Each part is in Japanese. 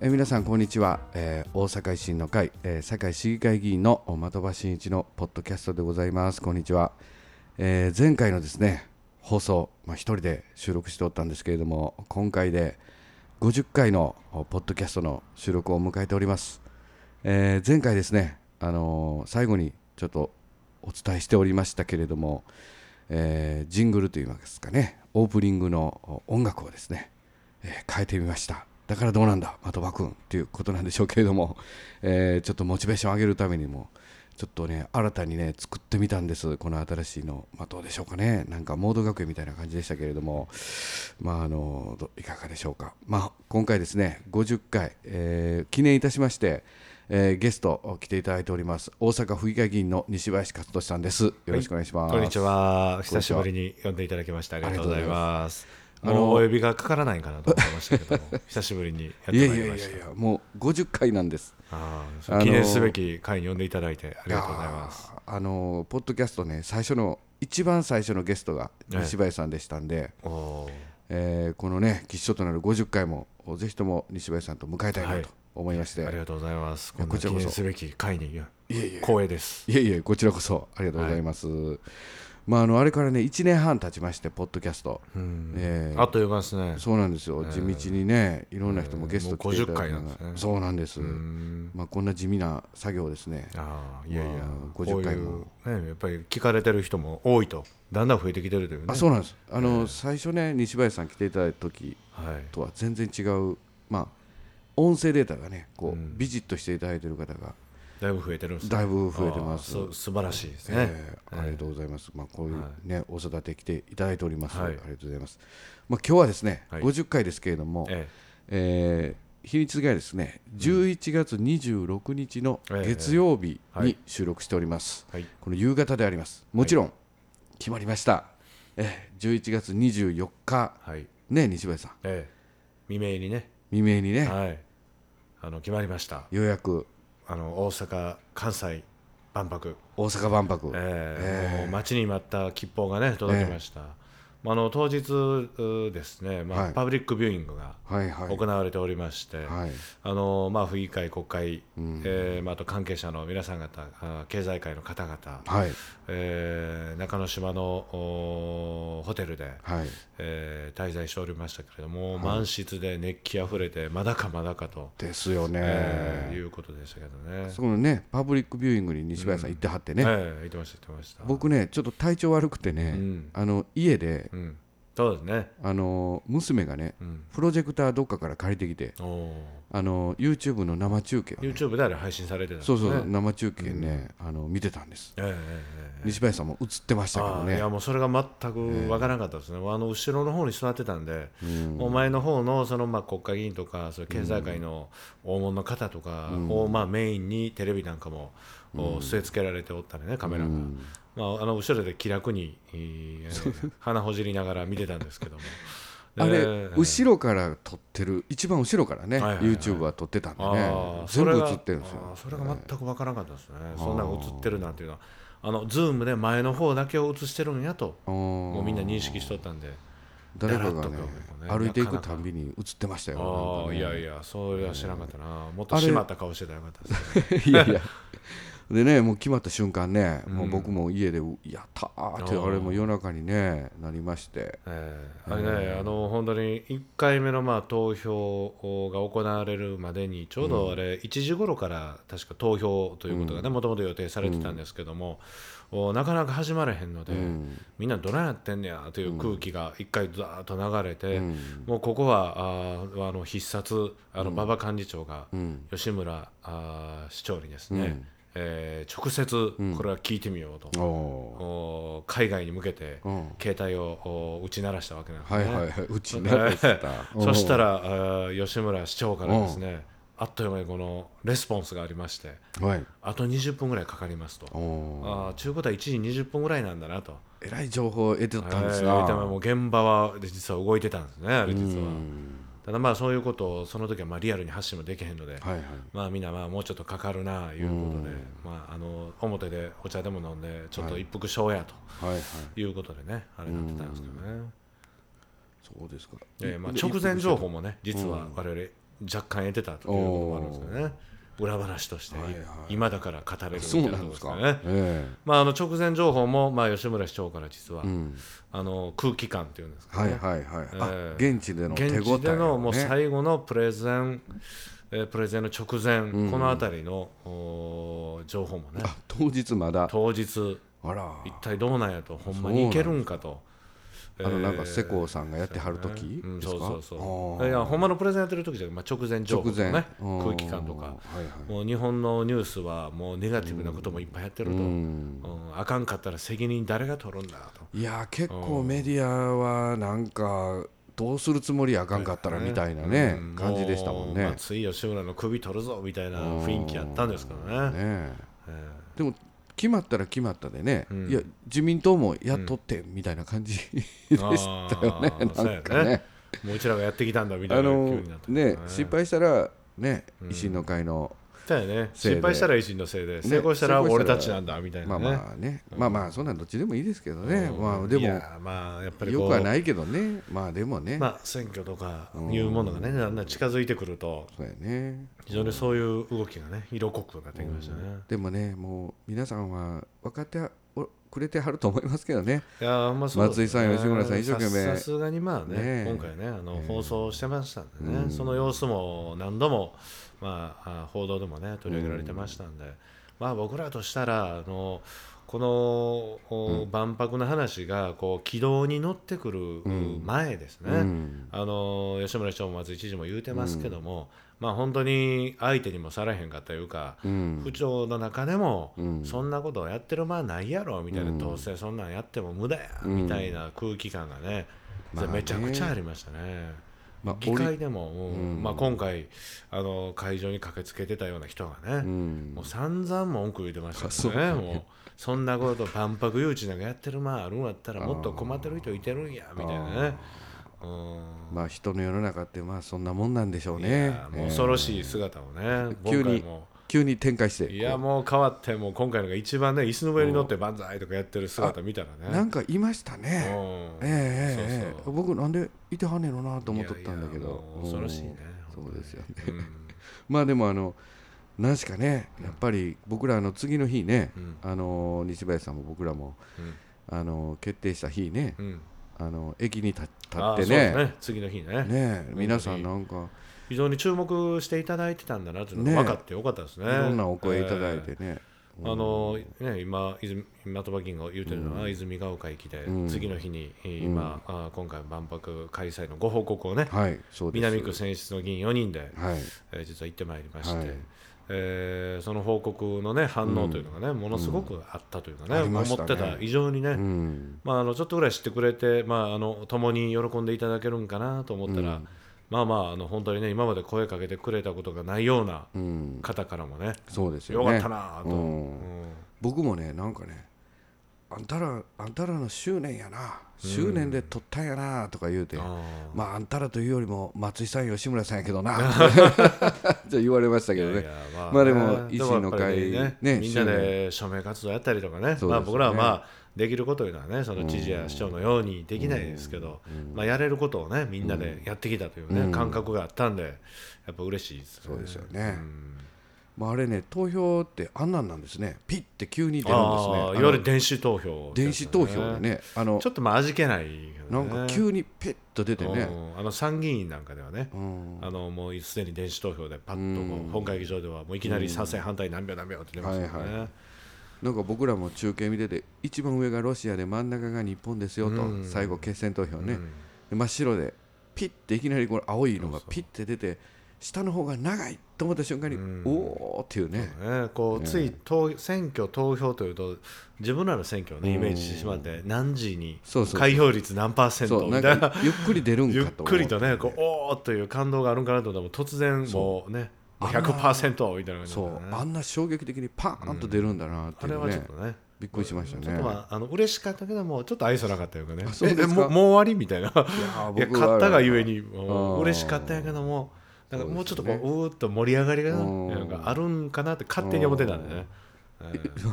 皆さんこんにちは、大阪維新の会、堺市議会議員の的場真一のポッドキャストでございます。こんにちは。前回のですね放送、一人で収録しておったんですけれども、今回で50回のポッドキャストの収録を迎えております。前回ですね、最後にちょっとお伝えしておりましたけれども、ジングルといいますかね、オープニングの音楽をですね、変えてみました。だからどうなんだ的場君ということなんでしょうけれども、ちょっとモチベーション上げるためにもちょっとね新たにね作ってみたんです。この新しいの、どうでしょうかね、なんかモード学園みたいな感じでしたけれども、いかがでしょうか。今回ですね50回、記念いたしまして、ゲストを来ていただいております。大阪府議会議員の西林克俊さんです。よろしくお願いします。はい、こんにちは。久しぶりに呼んでいただきましてありがとうございます。もうお呼びがかからないかなと思いましたけども久しぶりにやってまいりました。いやもう50回なんです。記念すべき回に呼んでいただいてありがとうございます。ポッドキャストね、一番最初のゲストが西林さんでしたんで、このね吉祥となる50回もぜひとも西林さんと迎えたいなと思いまして、ありがとうございます。こんな記念すべき回に光栄です。いえこちらこそありがとうございます。あれからね1年半経ちまして、ポッドキャスト、あっという間ですね。そうなんですよ、地道にねいろんな人もゲスト来ていただいて、もう50回なんですね。そうなんです。こんな地味な作業ですね。50回もこういう、やっぱり聞かれてる人も多いとだんだん増えてきてるというね。そうなんです。最初ね西林さん来ていただいた時とは全然違う、音声データがねビジットしていただいている方がだいぶ増えてるんですね。だいぶ増えてます。素晴らしいですね。ありがとうございます。こういうね、お育て来ていただいております。ありがとうございます。今日はですね、50回ですけれども、日にちがですね11月26日の月曜日に収録しております。この夕方であります。もちろん決まりました。11月24日、西林さん、未明にね、決まりました。ようやく大阪・関西万博、もう待ちに待った吉報がね届きました。当日ですね、パブリックビューイングが行われておりまして、府議会、国会、あと関係者の皆さん方、経済界の方々、中之島のホテルで、滞在しておりましたけれども、満室で熱気あふれて、まだかとですよね、いうことでしたけどね。そのねパブリックビューイングに西林さん行ってはってね、行ってました。僕ねちょっと体調悪くてね、家でそうですね、娘がね、プロジェクターどっかから借りてきて、YouTube の生中継、YouTube であれ配信されてたんですね。そう生中継ね、見てたんです。西林さんも映ってましたけどね。いやもうそれが全くわからなかったですね。後ろの方に座ってたんで、前の方のその国会議員とかそれ経済界の大物の方とかをメインにテレビなんかも据え付けられておったんでね、カメラが。後ろで気楽に鼻ほじりながら見てたんですけどもあれ、後ろから撮ってる、一番後ろからね、YouTube は撮ってたんでね、全部映ってるんですよ。それが全く分からなかったですね。そんなの映ってるなんていうのは、Zoom で前の方だけを映してるんやともうみんな認識しとったんで、誰かがね歩いていくたびに映ってましたよ。いやそれは知らなかったな。もっと締まった顔してたらよかったですね。でね、もう決まった瞬間ね、もう僕も家でやったーってあれも夜中にねなりまして、あれね本当に1回目の投票が行われるまでにちょうどあれ1時頃から確か投票ということがねもともと予定されてたんですけども、なかなか始まれへんので、みんなどないやってんねやという空気が一回ずーっと流れて、もうここは必殺馬場幹事長が吉村市長にですね、直接これは聞いてみようと、海外に向けて携帯を打ち鳴らしたわけなんですね。打ち鳴らしたそしたら吉村市長からですね、あっという間にこのレスポンスがありまして、あと20分ぐらいかかりますと。ちゅうことは1時20分ぐらいなんだなと。えらい情報を得てたんですが、もう現場は実は動いてたんですね、あれ実は。ただそういうことをその時はリアルに発信もできへんので、みんなもうちょっとかかるなということで、表でお茶でも飲んでちょっと一服しようやということでね、あれなってたんですけどね。そうですか。直前情報もね実は我々若干得てたということもあるんですよね。裏話として今だから語れるみたいなことですね。まあ、あの直前情報もまあ吉村市長から実はあの空気感っていうんですかね、現地での手応え、ね、現地でのもう最後のプレゼンの直前、このあたりの情報もね、あ、当日あら一体どうなんやと、ほんまにいけるんかと、あのなんか世耕さんがやってはる時ですか、そうそうそう、いやほんまのプレゼンやってる時じゃ、まあ、直前情報とかね、空気感とか、はいはい、もう日本のニュースはもうネガティブなこともいっぱいやってると、あかんかったら責任誰が取るんだと、いや結構メディアはなんかどうするつもりや、あかんかったらみたいなね、感じでしたもんね。つい吉村の首取るぞみたいな雰囲気やったんですけど ね、でも決まったら決まったでね、いや自民党もやっとってみたいな感じでしたよね、なんかね、もううちらがやってきたんだみたいな気になったね。失敗したらね、維新の会のせいで、失敗したら維新のせいで、成功したら俺たちなんだみたいなね、まあまあね、まあまあそんなんどっちでもいいですけどね、まあでもやっぱりよくはないけどね、まあでもね、まあ選挙とかいうものがね、だんだん近づいてくると、そうやね。非常にそういう動きがね、色濃くなってきましたね、でもね、もう皆さんは分かってくれてはると思いますけどね。いや、まあそうですね、松井さん、吉村さん一生懸命さすがにまあ ね、今回ね、あの放送してましたんでね、その様子も何度も、まあ、報道でもね取り上げられてましたんで、まあ僕らとしたら、あのこの万博の話がこう軌道に乗ってくる前ですね、あの吉村市長も松井知事も言うてますけども、まあ、本当に相手にもさらへんかったというか、府庁の中でもそんなことをやってる間ないやろみたいな、どうせそんなんやっても無駄やみたいな空気感がね、めちゃくちゃありましたね。議会でも、まあ、今回あの会場に駆けつけてたような人がね、もう散々文句言ってましたね、もうそんなこと万博誘致なんかやってる間あるんだったらもっと困ってる人いてるんやみたいなね、まあ、人の世の中ってまあそんなもんなんでしょうね。もう恐ろしい姿をね、急に展開して、いやもう変わって、もう今回のが一番ね、椅子の上に乗ってバンザイとかやってる姿見たらね、なんかいましたね、そう僕なんでいてはねえのなと思っとったんだけど、恐ろしいね、そうですよね、まあでもあの何しかね、やっぱり僕らの次の日ね、あの西林さんも僕らも、あの決定した日ね、あの駅に立ってね、次の日ね、皆さんなんか非常に注目していただいてたんだなというのが分かってよかったですね。いろんなお声いただいてね、あのね、今鳥羽銀が言うてるのは、泉ヶ丘駅で次の日に今、今回万博開催のご報告をね、南区選出の議員4人で、実は行ってまいりまして、その報告の、ね、反応というのが、ね、ものすごくあったというかね、思ってた以上にね、まあ、あのちょっとぐらい知ってくれて、まあ、あの共に喜んでいただけるんかなと思ったら、まあまあ、あの本当にね、今まで声かけてくれたことがないような方からもね、そうですよね、よかったなと、僕もね、なんかね、あんたらの執念やな、執念で取ったんやなとか言うて、まあ、あんたらというよりも松井さん、吉村さんやけどなって言われましたけどね。いや、まあ、まあでも維新の会 ね、みんなで署名活動やったりとかね、まあ、僕らはまあできることというのはね、その知事や市長のようにできないですけど、まあ、やれることをね、みんなでやってきたというね、感覚があったんで、やっぱ嬉しいですね。そうですよね、まあ、あれね、投票ってあんなんなんですね、ピッて急に出るんですね、いわゆる電子投票、ね、電子投票でね、あのちょっとまあ味気ない、ね、なんか急にピッと出てね、あの参議院なんかではね、あのもうすでに電子投票でパッとこう、本会議場ではもういきなり賛成反対何秒何秒って出ますよね、なんか僕らも中継見てて、一番上がロシアで真ん中が日本ですよと、最後決選投票ね、真っ白でピッていきなりこれ青いのがピッて出て、下の方が長いと思った瞬間に、おーっていうね、こうつい選挙投票というと自分らの選挙を、ね、イメージしてしまって、何時に開票率何パーセントみたいな、ゆっくり出るんかと思って、ゆっくりとね、こうおーという感動があるんかなと思ったら、突然もうね100% みたいな感じだね。そう、あんな衝撃的にパーンと出るんだなっていうね、あれはちょっとねびっくりしましたね。ちょっとまあ、あの嬉しかったけども、ちょっと愛想なかったよね。もう終わりみたいな。いや買ったがゆえに嬉しかったんやけども、なんかもうちょっとこう、うーっと盛り上がりがなんかあるんかなって勝手に思ってたんでね。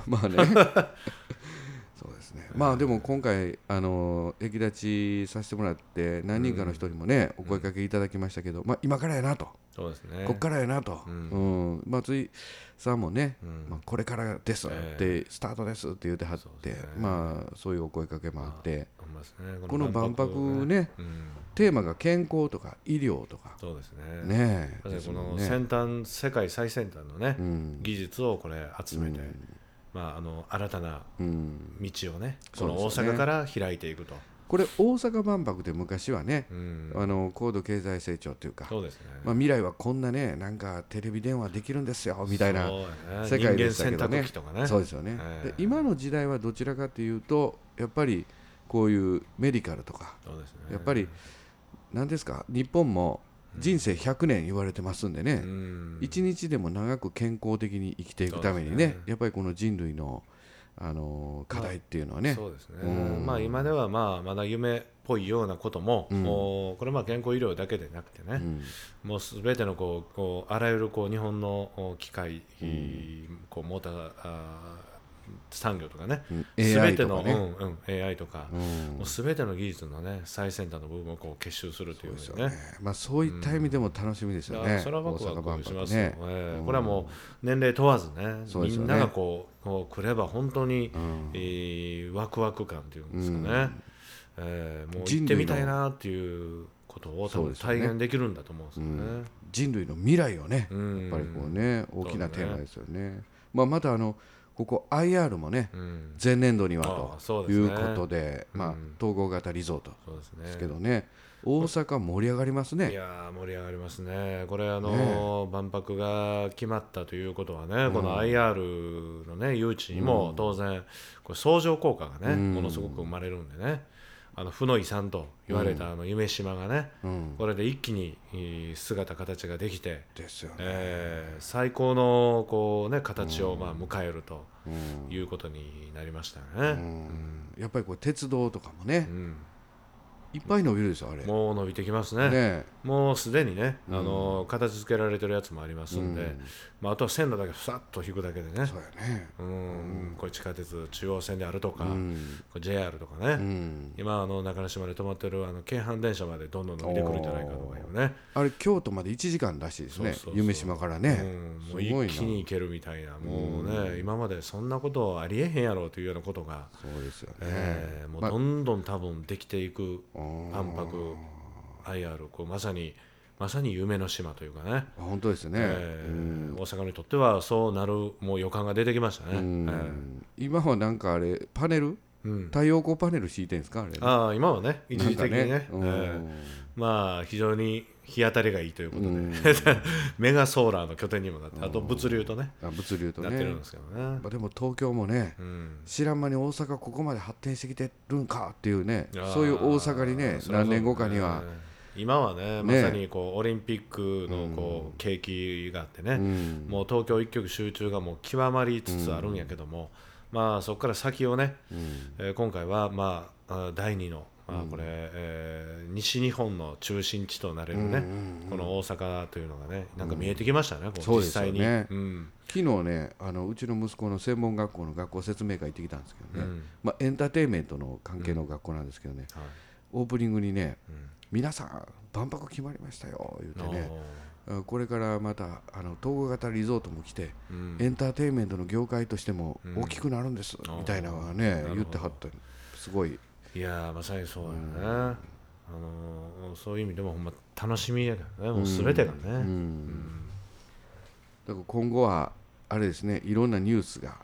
まあね。そうですね、まあでも今回駅立ちさせてもらって何人かの人にもね、お声かけいただきましたけど、まあ今からやなと、そうですね、こっからやなと、うん、松井さんもね、まあこれからですってスタートですって言ってはって、まあそういうお声かけもあって、この万博ね、テーマが健康とか医療とか、そうですね、この先端、世界最先端のね技術をこれ集めて、まあ、新たな道をね、この大阪から開いていくと、ね、これ大阪万博で昔はね、高度経済成長というか、そうですね、まあ、未来はこんなね、なんかテレビ電話できるんですよみたいな世界でしたけどね、人間選択機とかね、そうですよね、で今の時代はどちらかというとやっぱりこういうメディカルとか、そうですね、やっぱり何ですか、日本も人生100年言われてますんでね、一日でも長く健康的に生きていくために ね、やっぱりこの人類の、課題っていうのはね、そうですね、まあ、今では、まあ、まだ夢っぽいようなことも、これはまあ健康医療だけでなくてね、もうすべてのこうあらゆるこう日本の機械、こうモーター産業とかね、AI とかね、AI とか、もう全ての技術のね最先端の部分をこう結集するというね、そうですよね、まあ、そういった意味でも楽しみですよね、それは僕はこうしますよね、これはもう年齢問わずね、みんながこう来れば本当に、ワクワク感というんですかね、もう行ってみたいなっていうことを多分体現できるんだと思うんですよね、人類の未来をね、やっぱりこうね、大きなテーマですよね、まあ、またここ IR もね、前年度にはということで、まあ統合型リゾートですけどね、大阪盛り上がりますね。いや盛り上がりますね。これ万博が決まったということはね、この IR のね誘致にも当然これ相乗効果がねものすごく生まれるんでね、負の遺産と言われた夢島がね、これで一気に姿形ができてですよね、最高のこう、ね、形をまあ迎えるということになりましたね、やっぱりこう鉄道とかもね、いっぱい伸びるでしょ、あれもう伸びてきます ねもうすでにね、形付けられてるやつもありますんで、まあ、あとは線路だけふさっと引くだけで そうやね、これ地下鉄中央線であるとか、これ JR とかね、今中之島で止まってる京阪電車までどんどん伸びてくるんじゃないかとかいうね、あれ京都まで1時間らしいですね、そう夢島からね、もう一気に行けるみたいな、もうね、今までそんなことありえへんやろうというようなことが、そうですよね、もうどんどん多分できていく万博 IR、 こうまさに夢の島というかね、本当ですね、大阪にとってはそうなるもう予感が出てきましたね、今はなんかあれパネル、太陽光パネル敷いてるんですか、あれ、あ今はね一時的に ね、まあ非常に日当たりがいいということで、メガソーラーの拠点にもなって、あと物流とね、物流とねなってるんですけどね、まあ、でも東京もね、知らん間に大阪ここまで発展してきてるんかっていうね、そういう大阪にね、何年後かには、今はねまさにこうオリンピックのこう景気があってね、もう東京一極集中がもう極まりつつあるんやけども、まあそこから先をね、今回はまあ第2のまあ、これ、西日本の中心地となれるね、この大阪というのがね、なんか見えてきましたね、実際に。昨日ね、うちの息子の専門学校の学校説明会行ってきたんですけどね、まあ、エンターテインメントの関係の学校なんですけどね、オープニングにね、皆さん万博決まりましたよ言ってね、これからまた統合型リゾートも来て、エンターテインメントの業界としても大きくなるんです、みたいなのがね言ってはった、すごい。いやまさにそうだね、そういう意味でもほんま楽しみやからね、もう全てがね、だから今後はあれですね、いろんなニュースが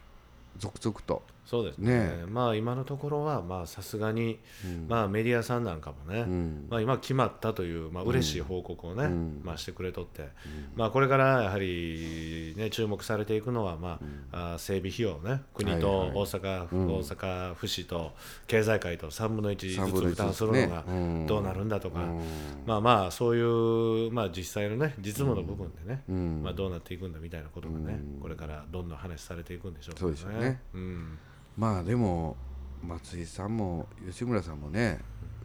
続々と、そうです ね、まあ、今のところはさすがに、まあ、メディアさんなんかもね、まあ、今決まったという、まあ、嬉しい報告をね、まあ、してくれとって、まあ、これからやはり、ね、注目されていくのは、まあ整備費用ね、国と大阪府、大阪府市と経済界と3分の1ずつ負担するのがどうなるんだとか、まあまあそういう、まあ、実際のね実務の部分でね、まあ、どうなっていくんだみたいなことがね、これからどんどん話されていくんでしょうね。そうですよね、まあでも松井さんも吉村さんもね、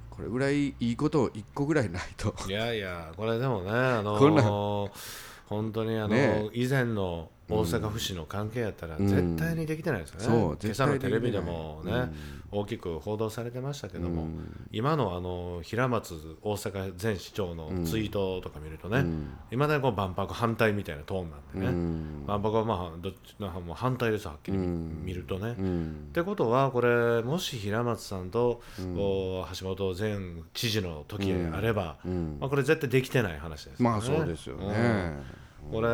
これぐらいいいことを1個ぐらいないと、いやいやこれでもね、本当に以前の大阪府市の関係やったら絶対にできてないですよね、うん、今朝のテレビでもね、うん、大きく報道されてましたけども、うん、今のあの平松大阪前市長のツイートとか見るとね、いま、うん、だにこう万博反対みたいなトーンなんでね、うん、万博はまあどっちのもう反対です、はっきり見るとね、うん、ってことはこれもし平松さんと、うん、橋本前知事の時であれば、うんうん、まあ、これ絶対できてない話ですよね。まあそうですよね、うん、これ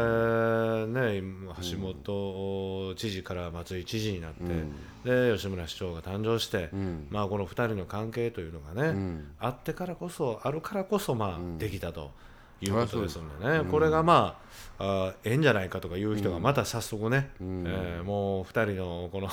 ね、橋本知事から松井知事になって、うん、で吉村市長が誕生して、うん、まあ、この2人の関係というのがね、うん、あってからこそ、あるからこそ、まあできたということですのでね、うん、これがまあ、ええんじゃないかとかいう人がまた早速ね、うん、もう2人のこの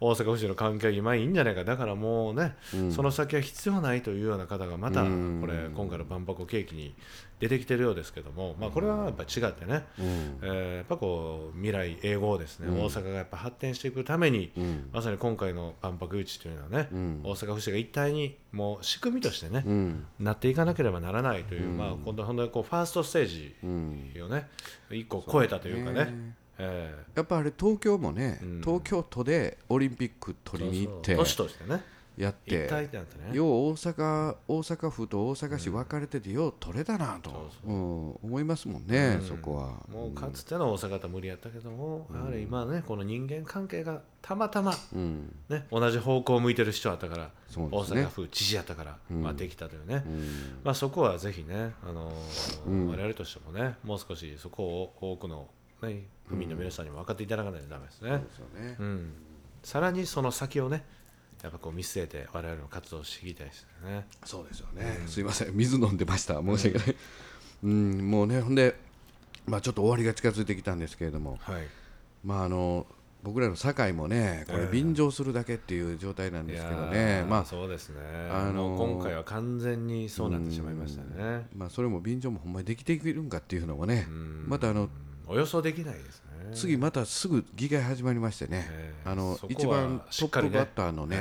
大阪府市の関係今いいんじゃないか、だからもうね、うん、その先は必要ないというような方がまた、うん、これ今回の万博契機に出てきてるようですけども、まあ、これはやっぱ違ってね、うん、やっぱこう未来永劫ですね、うん、大阪がやっぱ発展していくために、うん、まさに今回の万博誘致というのはね、うん、大阪府市が一体にもう仕組みとしてね、うん、なっていかなければならないという、うん、まあ、本当にこうファーストステージをね、うん、一個超えたというかね、やっぱあれ東京もね、うん、東京都でオリンピック取りに行ってそうそう都市としてねやって、よう大阪府と大阪市分かれてて、よう取れたなと、うん、思いますもんね、うん、そこはもうかつての大阪と無理やったけども、うん、やはり今ねこの人間関係がたまたま、うんね、同じ方向を向いてる市長だったから、ね、大阪府知事やったから、うん、まあ、できたというね、うん、まあ、そこはぜひね、うん、我々としてもね、もう少しそこを多くの、ね、府民の皆さんにも分かっていただかないとダメですね、うん、そうですよね、うん、さらにその先をねやっぱこう見据えて我々の活動をしていきたいですよね。そうですよね、うん、すいません水飲んでました、申し訳ない、うんうん、もうね、ほんで、まあ、ちょっと終わりが近づいてきたんですけれども、はい、まあ、僕らの堺もねこれ便乗するだけっていう状態なんですけどね、まあ、そうですね、今回は完全にそうなってしまいましたね、うん、まあ、それも便乗もほんまにできていくんかっていうのもね、またおよそできないですね。次またすぐ議会始まりましてね、一番トップバッターのね、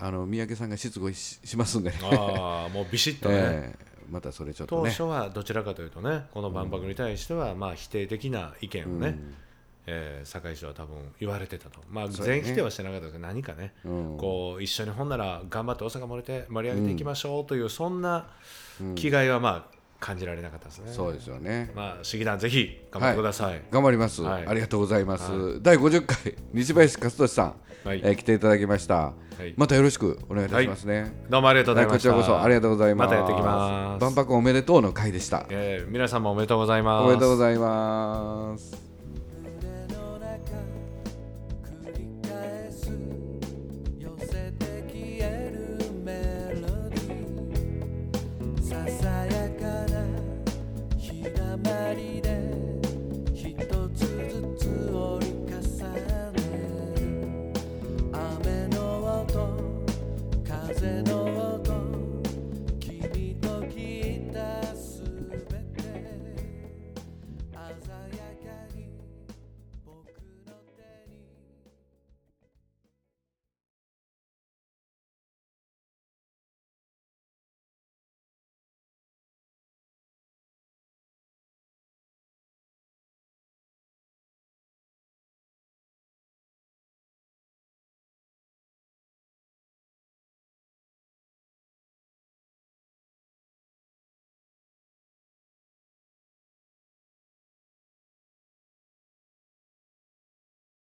三宅さんが質問 しますんで、ね、あもうビシッとね、またそれちょっとね、当初はどちらかというとねこの万博に対してはまあ否定的な意見をね、うん、堺市長は多分言われてたと、まあ、全否定はしてなかったですけど、何かね、うん、こう一緒にほんなら頑張って大阪盛り上げていきましょうという、そんな気概はまあ感じられなかったですね。そうですよね、まあ、市議団ぜひ頑張ってください、はい、頑張ります、はい、ありがとうございます、はい、第50回西林勝利さん、はい、来ていただきました、はい、またよろしくお願いいたしますね、はい、どうもありがとうございました、こちらこそありがとうございます、またやってきます、万博おめでとうの会でした、皆さんもおめでとうございます、おめでとうございます。